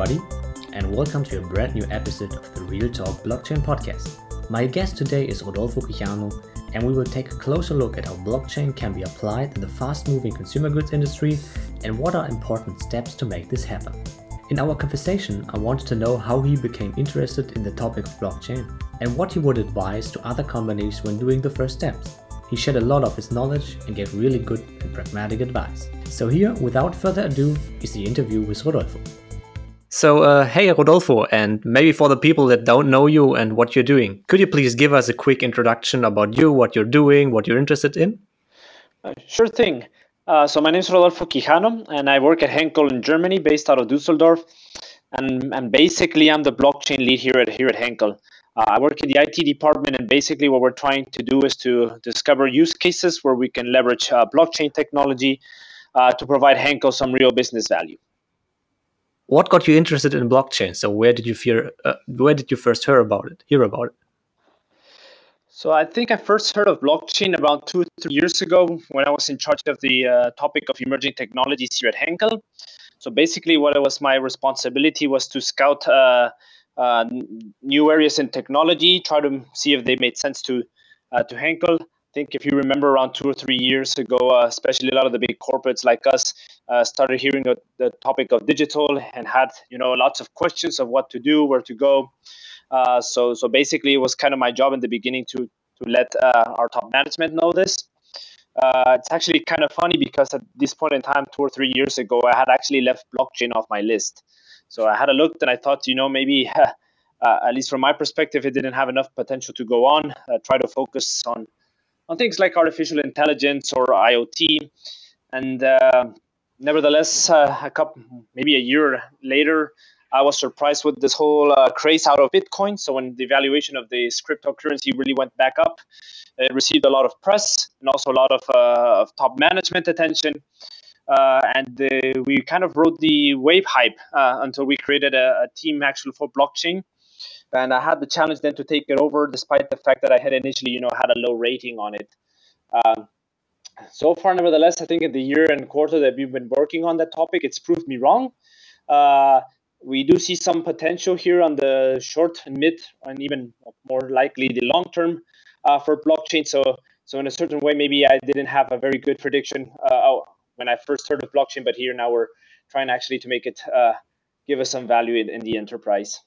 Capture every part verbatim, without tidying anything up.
everybody, and welcome to a brand new episode of the Real Talk Blockchain podcast. My guest today is Rodolfo Quijano, and we will take a closer look at how blockchain can be applied in the fast-moving consumer goods industry and what are important steps to make this happen. In our conversation, I wanted to know how he became interested in the topic of blockchain and what he would advise to other companies when doing the first steps. He shared a lot of his knowledge and gave really good and pragmatic advice. So here, without further ado, is the interview with Rodolfo. So, uh, hey Rodolfo, and maybe for the people that don't know you and what you're doing, could you please give us a quick introduction about you, what you're doing, what you're interested in? Uh, sure thing. Uh, so my name is Rodolfo Quijano, and I work at Henkel in Germany, based out of Düsseldorf. And, and basically, I'm the blockchain lead here at here at Henkel. Uh, I work in the I T department, and basically what we're trying to do is to discover use cases where we can leverage uh, blockchain technology uh, to provide Henkel some real business value. What got you interested in blockchain? So where did you fear, uh, where did you first hear about it? Hear about it? So I think I first heard of blockchain about two, three years ago when I was in charge of the uh, topic of emerging technologies here at Henkel. So basically, what was my responsibility was to scout uh, uh, new areas in technology, try to see if they made sense to uh, to Henkel. I think if you remember around two or three years ago, uh, especially a lot of the big corporates like us uh, started hearing the, the topic of digital and had, you know, lots of questions of what to do, where to go. Uh, so so basically, it was kind of my job in the beginning to to let uh, our top management know this. Uh, it's actually kind of funny because at this point in time, two or three years ago, I had actually left blockchain off my list. So I had a look and I thought, you know, maybe uh, at least from my perspective, it didn't have enough potential to go on. Uh, try to focus on on things like artificial intelligence or I O T. And uh, nevertheless, uh, a couple, maybe a year later, I was surprised with this whole uh, craze out of Bitcoin. So when the valuation of this cryptocurrency really went back up, it received a lot of press and also a lot of, uh, of top management attention. Uh, and uh, we kind of rode the wave hype uh, until we created a, a team actually for blockchain. And I had the challenge then to take it over, despite the fact that I had initially, you know, had a low rating on it. Uh, so far, nevertheless, I think in the year and quarter that we've been working on that topic, it's proved me wrong. Uh, we do see some potential here on the short and mid, and even more likely the long term uh, for blockchain. So, so in a certain way, maybe I didn't have a very good prediction uh, when I first heard of blockchain, but here now we're trying actually to make it uh, give us some value in, in the enterprise.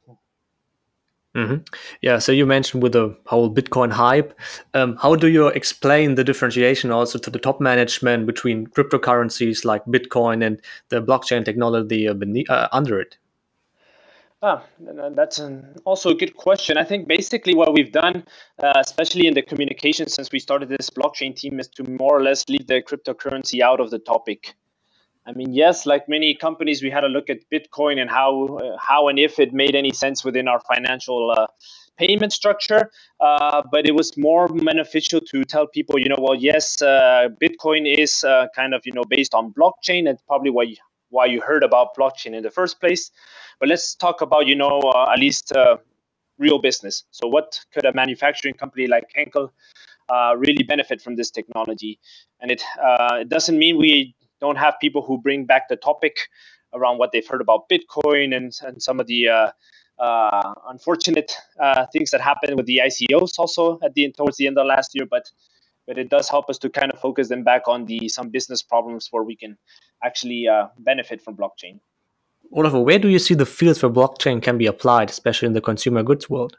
Mm-hmm. Yeah, so you mentioned with the whole Bitcoin hype, um, how do you explain the differentiation also to the top management between cryptocurrencies like Bitcoin and the blockchain technology uh, under it? Ah, that's an also a good question. I think basically what we've done, uh, especially in the communication since we started this blockchain team, is to more or less leave the cryptocurrency out of the topic. I mean, yes, like many companies, we had a look at Bitcoin and how uh, how and if it made any sense within our financial uh, payment structure. Uh, but it was more beneficial to tell people, you know, well, yes, uh, Bitcoin is uh, kind of, you know, based on blockchain. That's probably why you, why you heard about blockchain in the first place. But let's talk about, you know, uh, at least uh, real business. So what could a manufacturing company like Henkel uh, really benefit from this technology? And it uh, it doesn't mean we don't have people who bring back the topic around what they've heard about Bitcoin and, and some of the uh, uh, unfortunate uh, things that happened with the I C Os also at the towards the end of last year. But but it does help us to kind of focus them back on the some business problems where we can actually uh, benefit from blockchain. Oliver, where do you see the fields where blockchain can be applied, especially in the consumer goods world?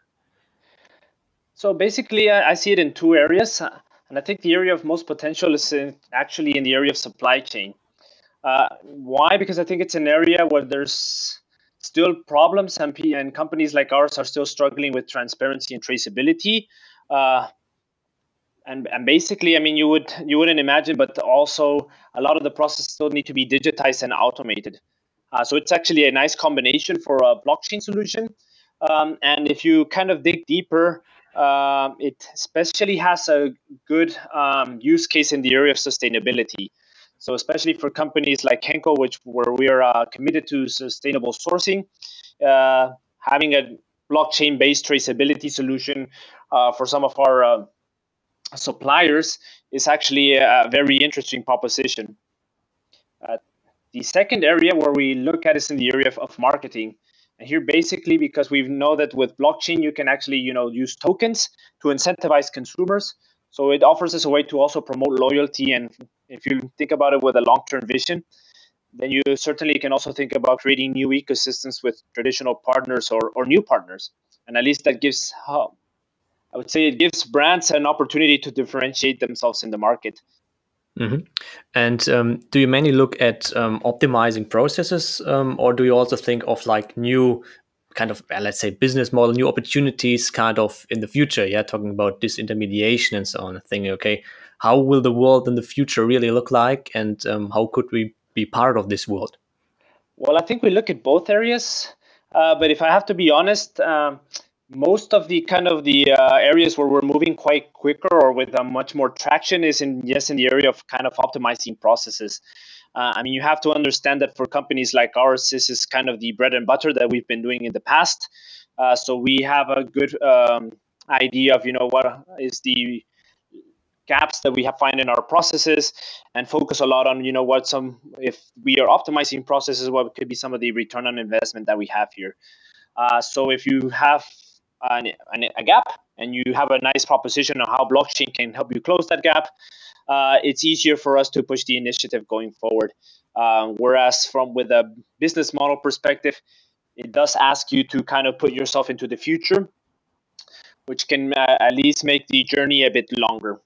So basically, I see it in two areas. And I think the area of most potential is in, actually in the area of supply chain. Uh, why? Because I think it's an area where there's still problems and, P- and companies like ours are still struggling with transparency and traceability. Uh, and, and basically, I mean, you, would, you wouldn't imagine, but also a lot of the processes still need to be digitized and automated. Uh, so it's actually a nice combination for a blockchain solution. Um, and if you kind of dig deeper, Um, it especially has a good um, use case in the area of sustainability. So especially for companies like Kenko, which where we are uh, committed to sustainable sourcing, uh, having a blockchain-based traceability solution uh, for some of our uh, suppliers is actually a very interesting proposition. Uh, the second area where we look at is in the area of, of marketing. here basically because we know that with blockchain, you can actually, you know, use tokens to incentivize consumers. So it offers us a way to also promote loyalty. And if you think about it with a long-term vision, then you certainly can also think about creating new ecosystems with traditional partners or, or new partners. And at least that gives, uh, I would say it gives brands an opportunity to differentiate themselves in the market. Mm-hmm. And um, do you mainly look at um, optimizing processes um, or do you also think of like new kind of, let's say, business model, new opportunities kind of in the future? Yeah, talking about disintermediation and so on. Thinking, okay, how will the world in the future really look like and um, how could we be part of this world? Well, I think we look at both areas. Uh, but if I have to be honest, um, most of the kind of the uh, areas where we're moving quite quicker or with uh, much more traction is in, yes, in the area of kind of optimizing processes. Uh, I mean, you have to understand that for companies like ours, this is kind of the bread and butter that we've been doing in the past. Uh, so we have a good um, idea of, you know, what is the gaps that we have find in our processes and focus a lot on, you know, what some, if we are optimizing processes, what could be some of the return on investment that we have here. Uh, so if you have an, an, a gap and you have a nice proposition on how blockchain can help you close that gap, uh, it's easier for us to push the initiative going forward. Uh, whereas from with a business model perspective, it does ask you to kind of put yourself into the future, which can uh, at least make the journey a bit longer.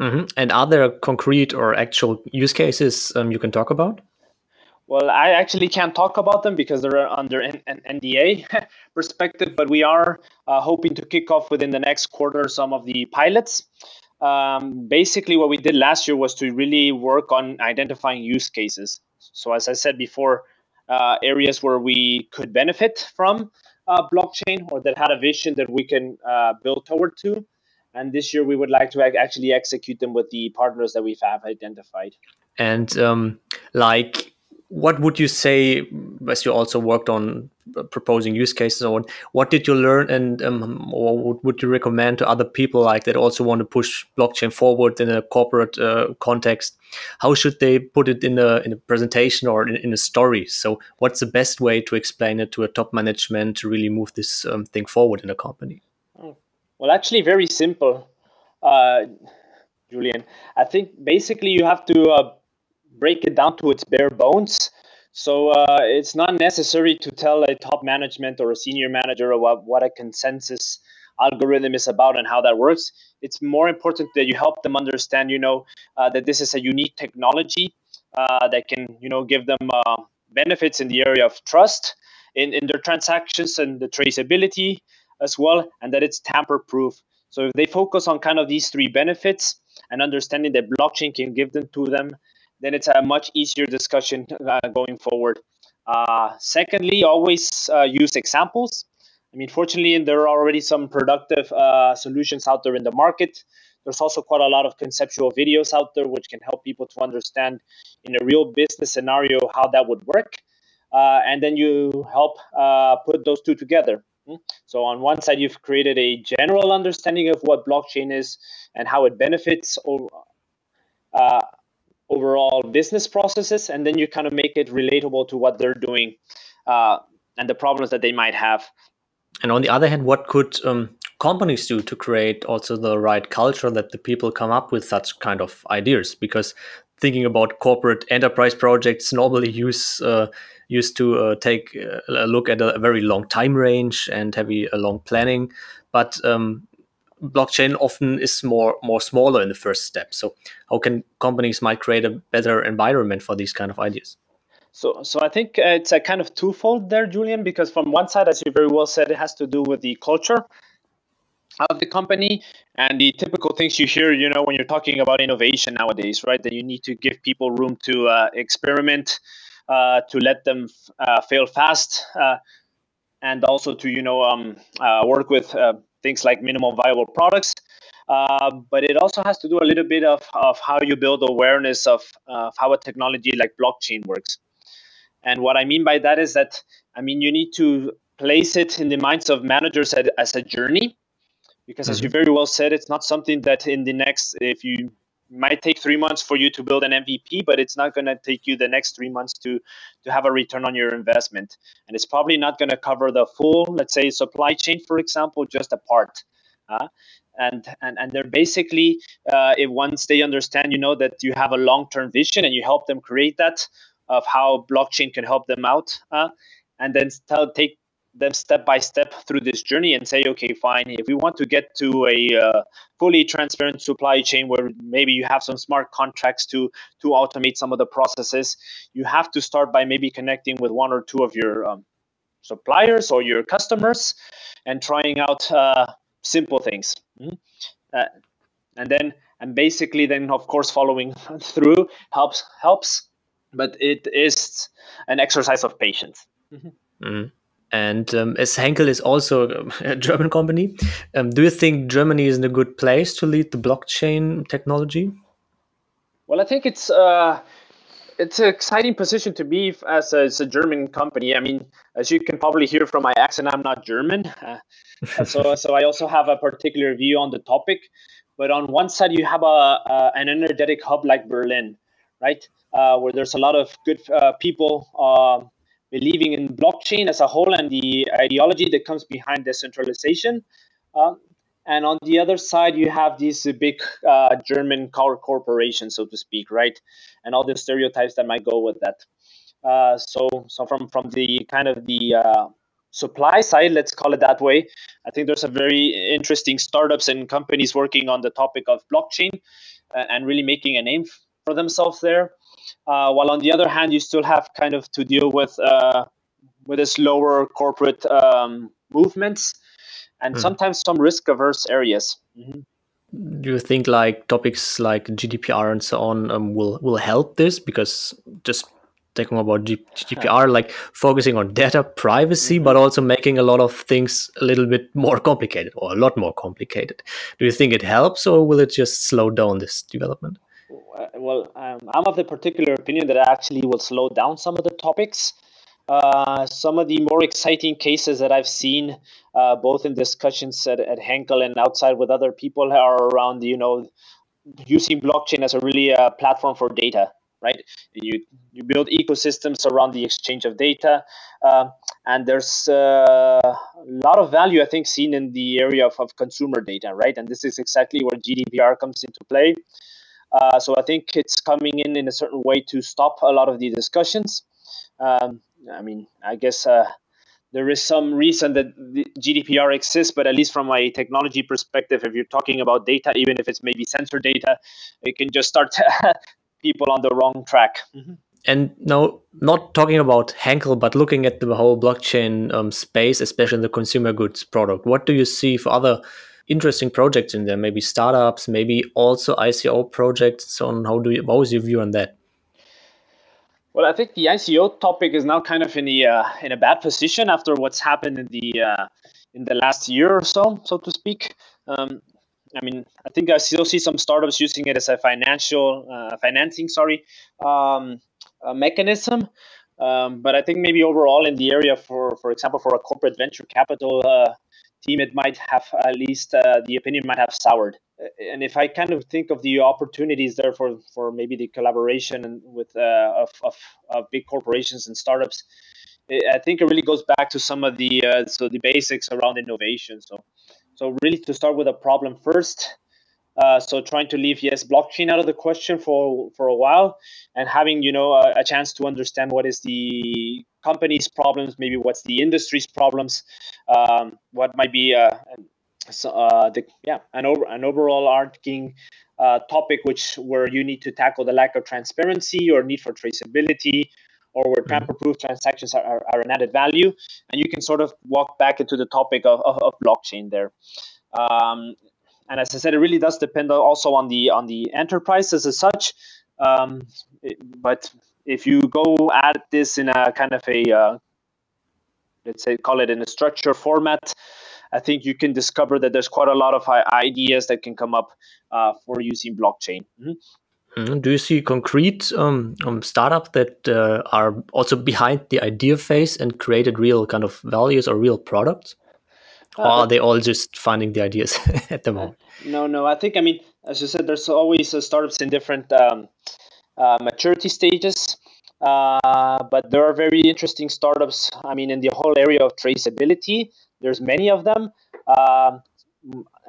Mm-hmm. And are there concrete or actual use cases um, you can talk about? Well, I actually can't talk about them because they're under an N D A perspective, but we are uh, hoping to kick off within the next quarter some of the pilots. Um, basically, what we did last year was to really work on identifying use cases. So as I said before, uh, areas where we could benefit from uh, blockchain or that had a vision that we can uh, build toward to. And this year, we would like to actually execute them with the partners that we have identified. And um, like, what would you say, as you also worked on proposing use cases, or what, what did you learn and um, or what would you recommend to other people like that also want to push blockchain forward in a corporate uh, context? How should they put it in a, in a presentation or in, in a story? So what's the best way to explain it to a top management to really move this um, thing forward in a company? Oh. Well, actually, very simple, uh, Julian. I think basically you have to uh, break it down to its bare bones. So uh, it's not necessary to tell a top management or a senior manager about what a consensus algorithm is about and how that works. It's more important that you help them understand, you know, uh, that this is a unique technology uh, that can, you know, give them uh, benefits in the area of trust in, in their transactions and the traceability as well, and that it's tamper-proof. So if they focus on kind of these three benefits and understanding that blockchain can give them to them, then it's a much easier discussion uh, going forward. Uh, secondly, always uh, use examples. I mean, fortunately, there are already some productive uh, solutions out there in the market. There's also quite a lot of conceptual videos out there which can help people to understand in a real business scenario how that would work. Uh, and then you help uh, put those two together. So on one side, you've created a general understanding of what blockchain is and how it benefits over, uh, overall business processes, and then you kind of make it relatable to what they're doing uh, and the problems that they might have. And on the other hand, what could um, companies do to create also the right culture that the people come up with such kind of ideas? Because thinking about corporate enterprise projects normally use uh, used to uh, take a look at a very long time range and heavy a long planning, but um, blockchain often is more more smaller in the first step. So how can companies might create a better environment for these kind of ideas? So, so I think it's a kind of twofold there, Julian, because from one side, as you very well said, it has to do with the culture of the company and the typical things you hear, you know, when you're talking about innovation nowadays, right? That you need to give people room to uh, experiment, uh, to let them uh, fail fast, uh, and also to, you know, um, uh, work with uh, things like minimum viable products. Uh, but it also has to do a little bit of, of how you build awareness of, uh, of how a technology like blockchain works. And what I mean by that is that, I mean, you need to place it in the minds of managers as, as a journey. Because as you very well said, it's not something that in the next, if you might take three months for you to build an M V P, but it's not going to take you the next three months to to have a return on your investment. And it's probably not going to cover the full, let's say, supply chain, for example, just a part. Uh, and, and and they're basically, uh, if once they understand, you know, that you have a long-term vision and you help them create that, of how blockchain can help them out, uh, and then tell, take them step by step through this journey and say, okay, fine, if we want to get to a uh, fully transparent supply chain where maybe you have some smart contracts to to automate some of the processes, you have to start by maybe connecting with one or two of your um, suppliers or your customers and trying out uh, simple things. Mm-hmm. Uh, and then, and basically then, of course, following through helps, helps, but it is an exercise of patience. Mm-hmm. Mm-hmm. And um, as Henkel is also a German company, um, do you think Germany is in a good place to lead the blockchain technology? Well, I think it's uh, it's an exciting position to be as a, as a German company. I mean, as you can probably hear from my accent, I'm not German. Uh, so, so I also have a particular view on the topic. But on one side, you have a, a an energetic hub like Berlin, right, uh, where there's a lot of good uh, people uh, believing in blockchain as a whole and the ideology that comes behind decentralization. Uh, and on the other side, you have these big uh, German car corporations, so to speak, right? And all the stereotypes that might go with that. Uh, so so from, from the kind of the uh, supply side, let's call it that way, I think there's a very interesting startups and companies working on the topic of blockchain uh, and really making a name for themselves there. Uh, while on the other hand, you still have kind of to deal with uh, with this lower corporate um, movements and mm. sometimes some risk-averse areas. Mm-hmm. Do you think like topics like G D P R and so on um, will, will help this? Because just talking about G D P R, like focusing on data privacy, mm-hmm. but also making a lot of things a little bit more complicated or a lot more complicated. Do you think it helps or will it just slow down this development? Well, um, I'm of the particular opinion that I actually will slow down some of the topics. Uh, some of the more exciting cases that I've seen, uh, both in discussions at, at Henkel and outside with other people, are around, you know, using blockchain as a really uh, platform for data, right? You you build ecosystems around the exchange of data, uh, and there's uh, a lot of value, I think, seen in the area of, of consumer data, right? And this is exactly where G D P R comes into play. Uh, so I think it's coming in in a certain way to stop a lot of the discussions. Um, I mean, I guess uh, there is some reason that the G D P R exists, but at least from my technology perspective, if you're talking about data, even if it's maybe sensor data, it can just start people on the wrong track. Mm-hmm. And now, not talking about Henkel, but looking at the whole blockchain um, space, especially in the consumer goods product, what do you see for other interesting projects in there, maybe startups, maybe also I C O projects? So on how do you, what was your view on that? Well, I think the I C O topic is now kind of in the uh, in a bad position after what's happened in the uh, in the last year or so, so to speak. Um, I mean, I think I still see some startups using it as a financial uh, financing, sorry, um, a mechanism. Um, but I think maybe overall in the area, for for example, for a corporate venture capital Uh, team, it might have at least uh, the opinion might have soured. And if I kind of think of the opportunities there for, for maybe the collaboration and with uh, of, of of big corporations and startups, I think it really goes back to some of the uh, so the basics around innovation. So so really to start with a problem first. Uh, so trying to leave yes blockchain out of the question for for a while, and having you know a, a chance to understand what is the company's problems, maybe what's the industry's problems, um, what might be uh, so, uh, the, yeah an over, an overall arcing uh, topic which where you need to tackle the lack of transparency or need for traceability, or where tamper-proof transactions are, are, are an added value, and you can sort of walk back into the topic of, of, of blockchain there. Um, And as I said, it really does depend also on the on the enterprises as such. Um, it, but if you go at this in a kind of a, uh, let's say, call it in a structured format, I think you can discover that there's quite a lot of ideas that can come up uh, for using blockchain. Mm-hmm. Mm-hmm. Do you see concrete um, um, startups that uh, are also behind the idea phase and created real kind of values or real products? Or are they all just finding the ideas at the moment? No, no. I think, I mean, as you said, there's always uh, startups in different um, uh, maturity stages, uh, but there are very interesting startups. I mean, in the whole area of traceability, there's many of them, uh,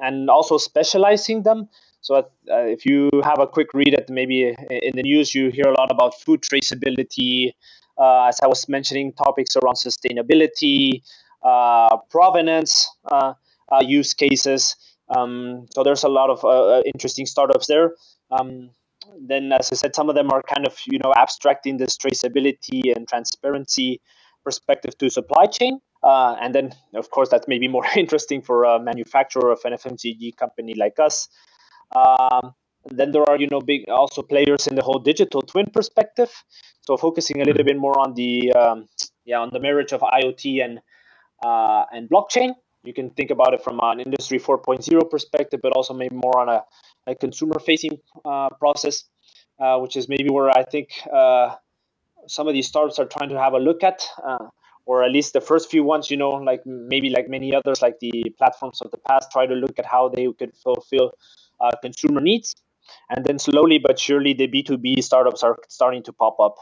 and also specializing them. So uh, if you have a quick read at maybe in the news, you hear a lot about food traceability, uh, as I was mentioning, topics around sustainability, uh, provenance, uh, uh, use cases. Um, so there's a lot of uh, interesting startups there. Um, then, as I said, some of them are kind of, you know, abstracting this traceability and transparency perspective to supply chain. Uh, and then, of course, that's maybe more interesting for a manufacturer of an F M C G company like us. Um, then there are, you know, big also players in the whole digital twin perspective. So focusing a little bit more on the, um, yeah, on the marriage of IoT and uh, and blockchain. You can think about it from an industry four point oh perspective, but also maybe more on a, a consumer-facing uh, process, uh, which is maybe where I think uh, some of these startups are trying to have a look at, uh, or at least the first few ones, you know, like maybe like many others, like the platforms of the past, try to look at how they could fulfill uh, consumer needs. And then slowly but surely, the B two B startups are starting to pop up.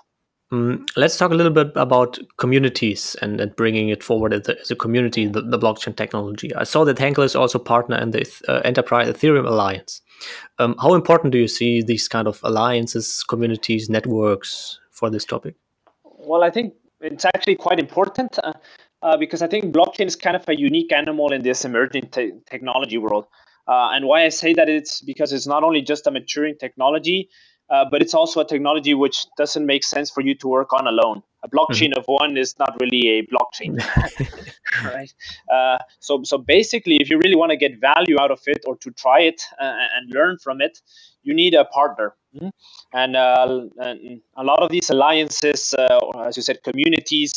Mm, let's talk a little bit about communities and, and bringing it forward as a, as a community, the, the blockchain technology. I saw that Henkel is also partner in the uh, Enterprise Ethereum Alliance. Um, how important do you see these kind of alliances, communities, networks for this topic? Well, I think it's actually quite important uh, uh, because I think blockchain is kind of a unique animal in this emerging te- technology world. Uh, and why I say that it's because it's not only just a maturing technology, Uh, but it's also a technology which doesn't make sense for you to work on alone. A blockchain mm-hmm. of one is not really a blockchain, right? Uh, so, so basically, if you really want to get value out of it or to try it uh, and learn from it, you need a partner. Mm-hmm. And, uh, and a lot of these alliances, uh, or as you said, communities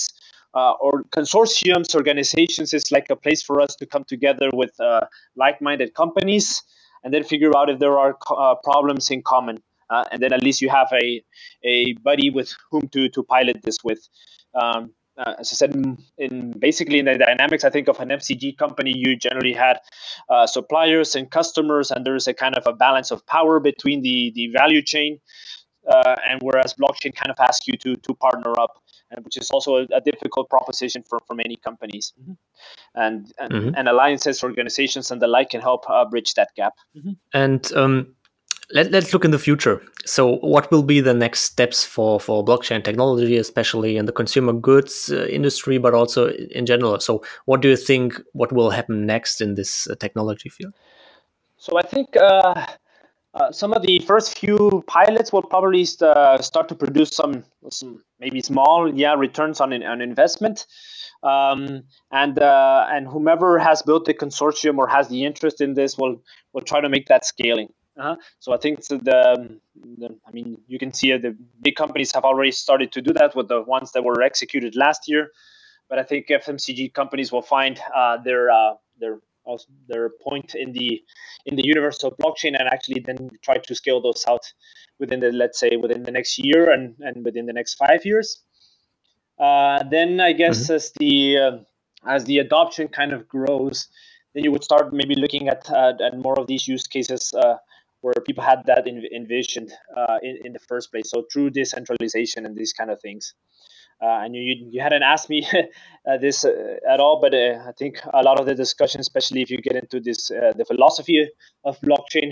uh, or consortiums, organizations, is like a place for us to come together with uh, like-minded companies and then figure out if there are co- uh, problems in common. Uh, and then at least you have a a buddy with whom to to pilot this with. Um, uh, as I said, in, in basically in the dynamics, I think of an F M C G company, you generally had uh, suppliers and customers, and there's a kind of a balance of power between the the value chain. Uh, and whereas blockchain kind of asks you to to partner up, and which is also a, a difficult proposition for, for many companies. Mm-hmm. And and, mm-hmm. and alliances, organizations, and the like can help uh, bridge that gap. Mm-hmm. And um. Let, let's look in the future. So what will be the next steps for, for blockchain technology, especially in the consumer goods uh, industry, but also in general? So what do you think, what will happen next in this uh, technology field? So I think uh, uh, some of the first few pilots will probably st- start to produce some, some maybe small yeah, returns on, on investment. Um, and uh, and whomever has built the consortium or has the interest in this will, will try to make that scaling. Uh-huh. So I think so the, the, I mean, you can see the big companies have already started to do that with the ones that were executed last year, but I think F M C G companies will find uh, their uh, their their point in the in the universe of blockchain and actually then try to scale those out within the let's say within the next year and, and within the next five years. Uh, then I guess mm-hmm. as the uh, as the adoption kind of grows, then you would start maybe looking at uh, at more of these use cases. Uh, where people had that in, envisioned uh, in, in the first place. So through decentralization and these kind of things. Uh, and you you hadn't asked me uh, this uh, at all, but uh, I think a lot of the discussion, especially if you get into this, uh, the philosophy of blockchain,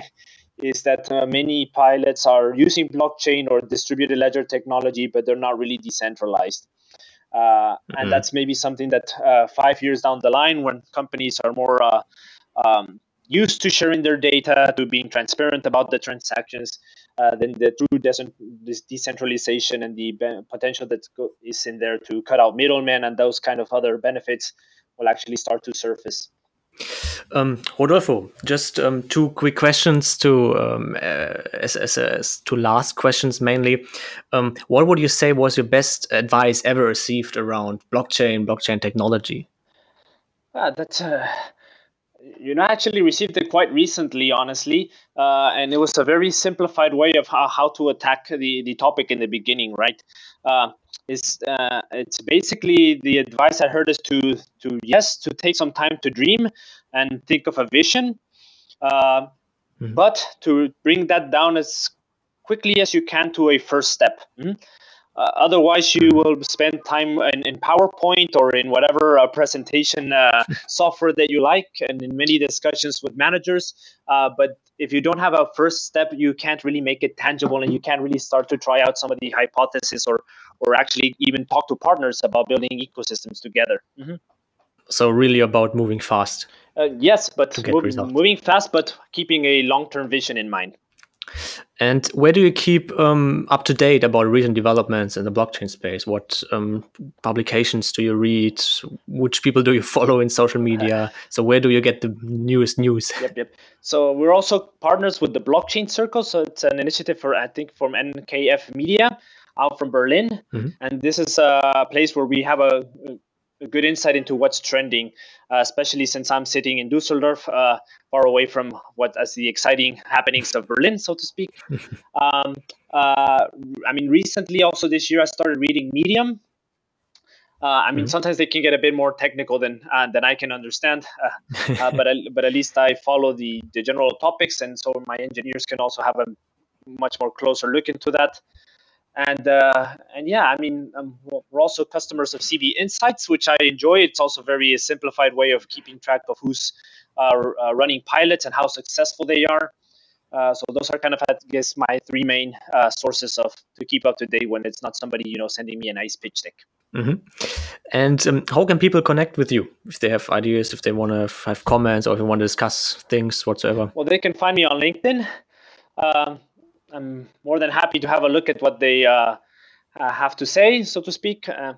is that uh, many pilots are using blockchain or distributed ledger technology, but they're not really decentralized. Uh, mm-hmm. And that's maybe something that uh, five years down the line when companies are more... Uh, um, used to sharing their data, to being transparent about the transactions, uh, then the true de- this decentralization and the ben- potential that go- is in there to cut out middlemen and those kind of other benefits will actually start to surface. Um, Rodolfo, just um, two quick questions to um, uh, as, as, as to last questions mainly. Um, what would you say was your best advice ever received around blockchain, blockchain technology? Ah, that's... Uh... You know, I actually received it quite recently, honestly, uh, and it was a very simplified way of how, how to attack the, the topic in the beginning, right? Uh, it's uh, it's basically the advice I heard is to, to, yes, to take some time to dream and think of a vision, uh, Mm-hmm. But to bring that down as quickly as you can to a first step. Mm-hmm. Uh, otherwise, you will spend time in, in PowerPoint or in whatever uh, presentation uh, software that you like, and in many discussions with managers. Uh, but if you don't have a first step, you can't really make it tangible, and you can't really start to try out some of the hypotheses or or actually even talk to partners about building ecosystems together. Mm-hmm. So really about moving fast. Uh, yes, but mo- moving fast, but keeping a long-term vision in mind. And where do you keep um, up to date about recent developments in the blockchain space? What um, publications do you read? Which people do you follow in social media? So where do you get the newest news? Yep, yep. So we're also partners with the Blockchain Circle. So it's an initiative for, I think, from N K F Media out from Berlin. Mm-hmm. And this is a place where we have a, a good insight into what's trending, uh, especially since I'm sitting in Düsseldorf, uh, far away from what as the exciting happenings of Berlin, so to speak. um, uh, I mean, recently, also this year, I started reading Medium. Uh, I mean, mm-hmm. sometimes they can get a bit more technical than uh, than I can understand, uh, uh, but but at least I follow the, the general topics, and so my engineers can also have a much more closer look into that. And uh, and yeah, I mean, um, we're also customers of C V Insights, which I enjoy. It's also very a simplified way of keeping track of who's uh, uh, running pilots and how successful they are. Uh, so those are kind of, I guess, my three main uh, sources of to keep up to date when it's not somebody, you know, sending me a nice pitch deck. Mm-hmm. And um, how can people connect with you if they have ideas, if they want to have comments, or if they want to discuss things whatsoever? Well, they can find me on LinkedIn. Um, I'm more than happy to have a look at what they uh, uh, have to say, so to speak. Uh,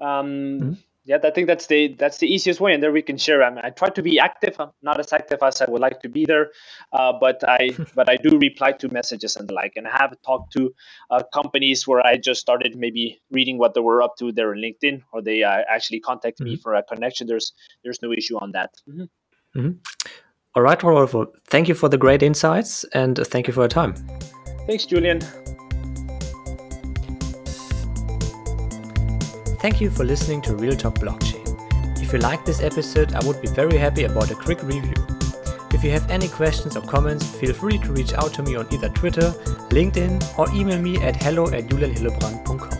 um, mm-hmm. Yeah, I think that's the that's the easiest way, and there we can share. I mean, I try to be active. I'm not as active as I would like to be there, uh, but I but I do reply to messages and the like. And I have talked to uh, companies where I just started maybe reading what they were up to there on LinkedIn, or they uh, actually contact mm-hmm. me for a connection. There's there's no issue on that. Mm-hmm. Mm-hmm. All right, Rodolfo. Thank you for the great insights, and thank you for your time. Thanks, Julian. Thank you for listening to Real Talk Blockchain. If you like this episode, I would be very happy about a quick review. If you have any questions or comments, feel free to reach out to me on either Twitter, LinkedIn, or email me at hello at julian hillebrand dot com.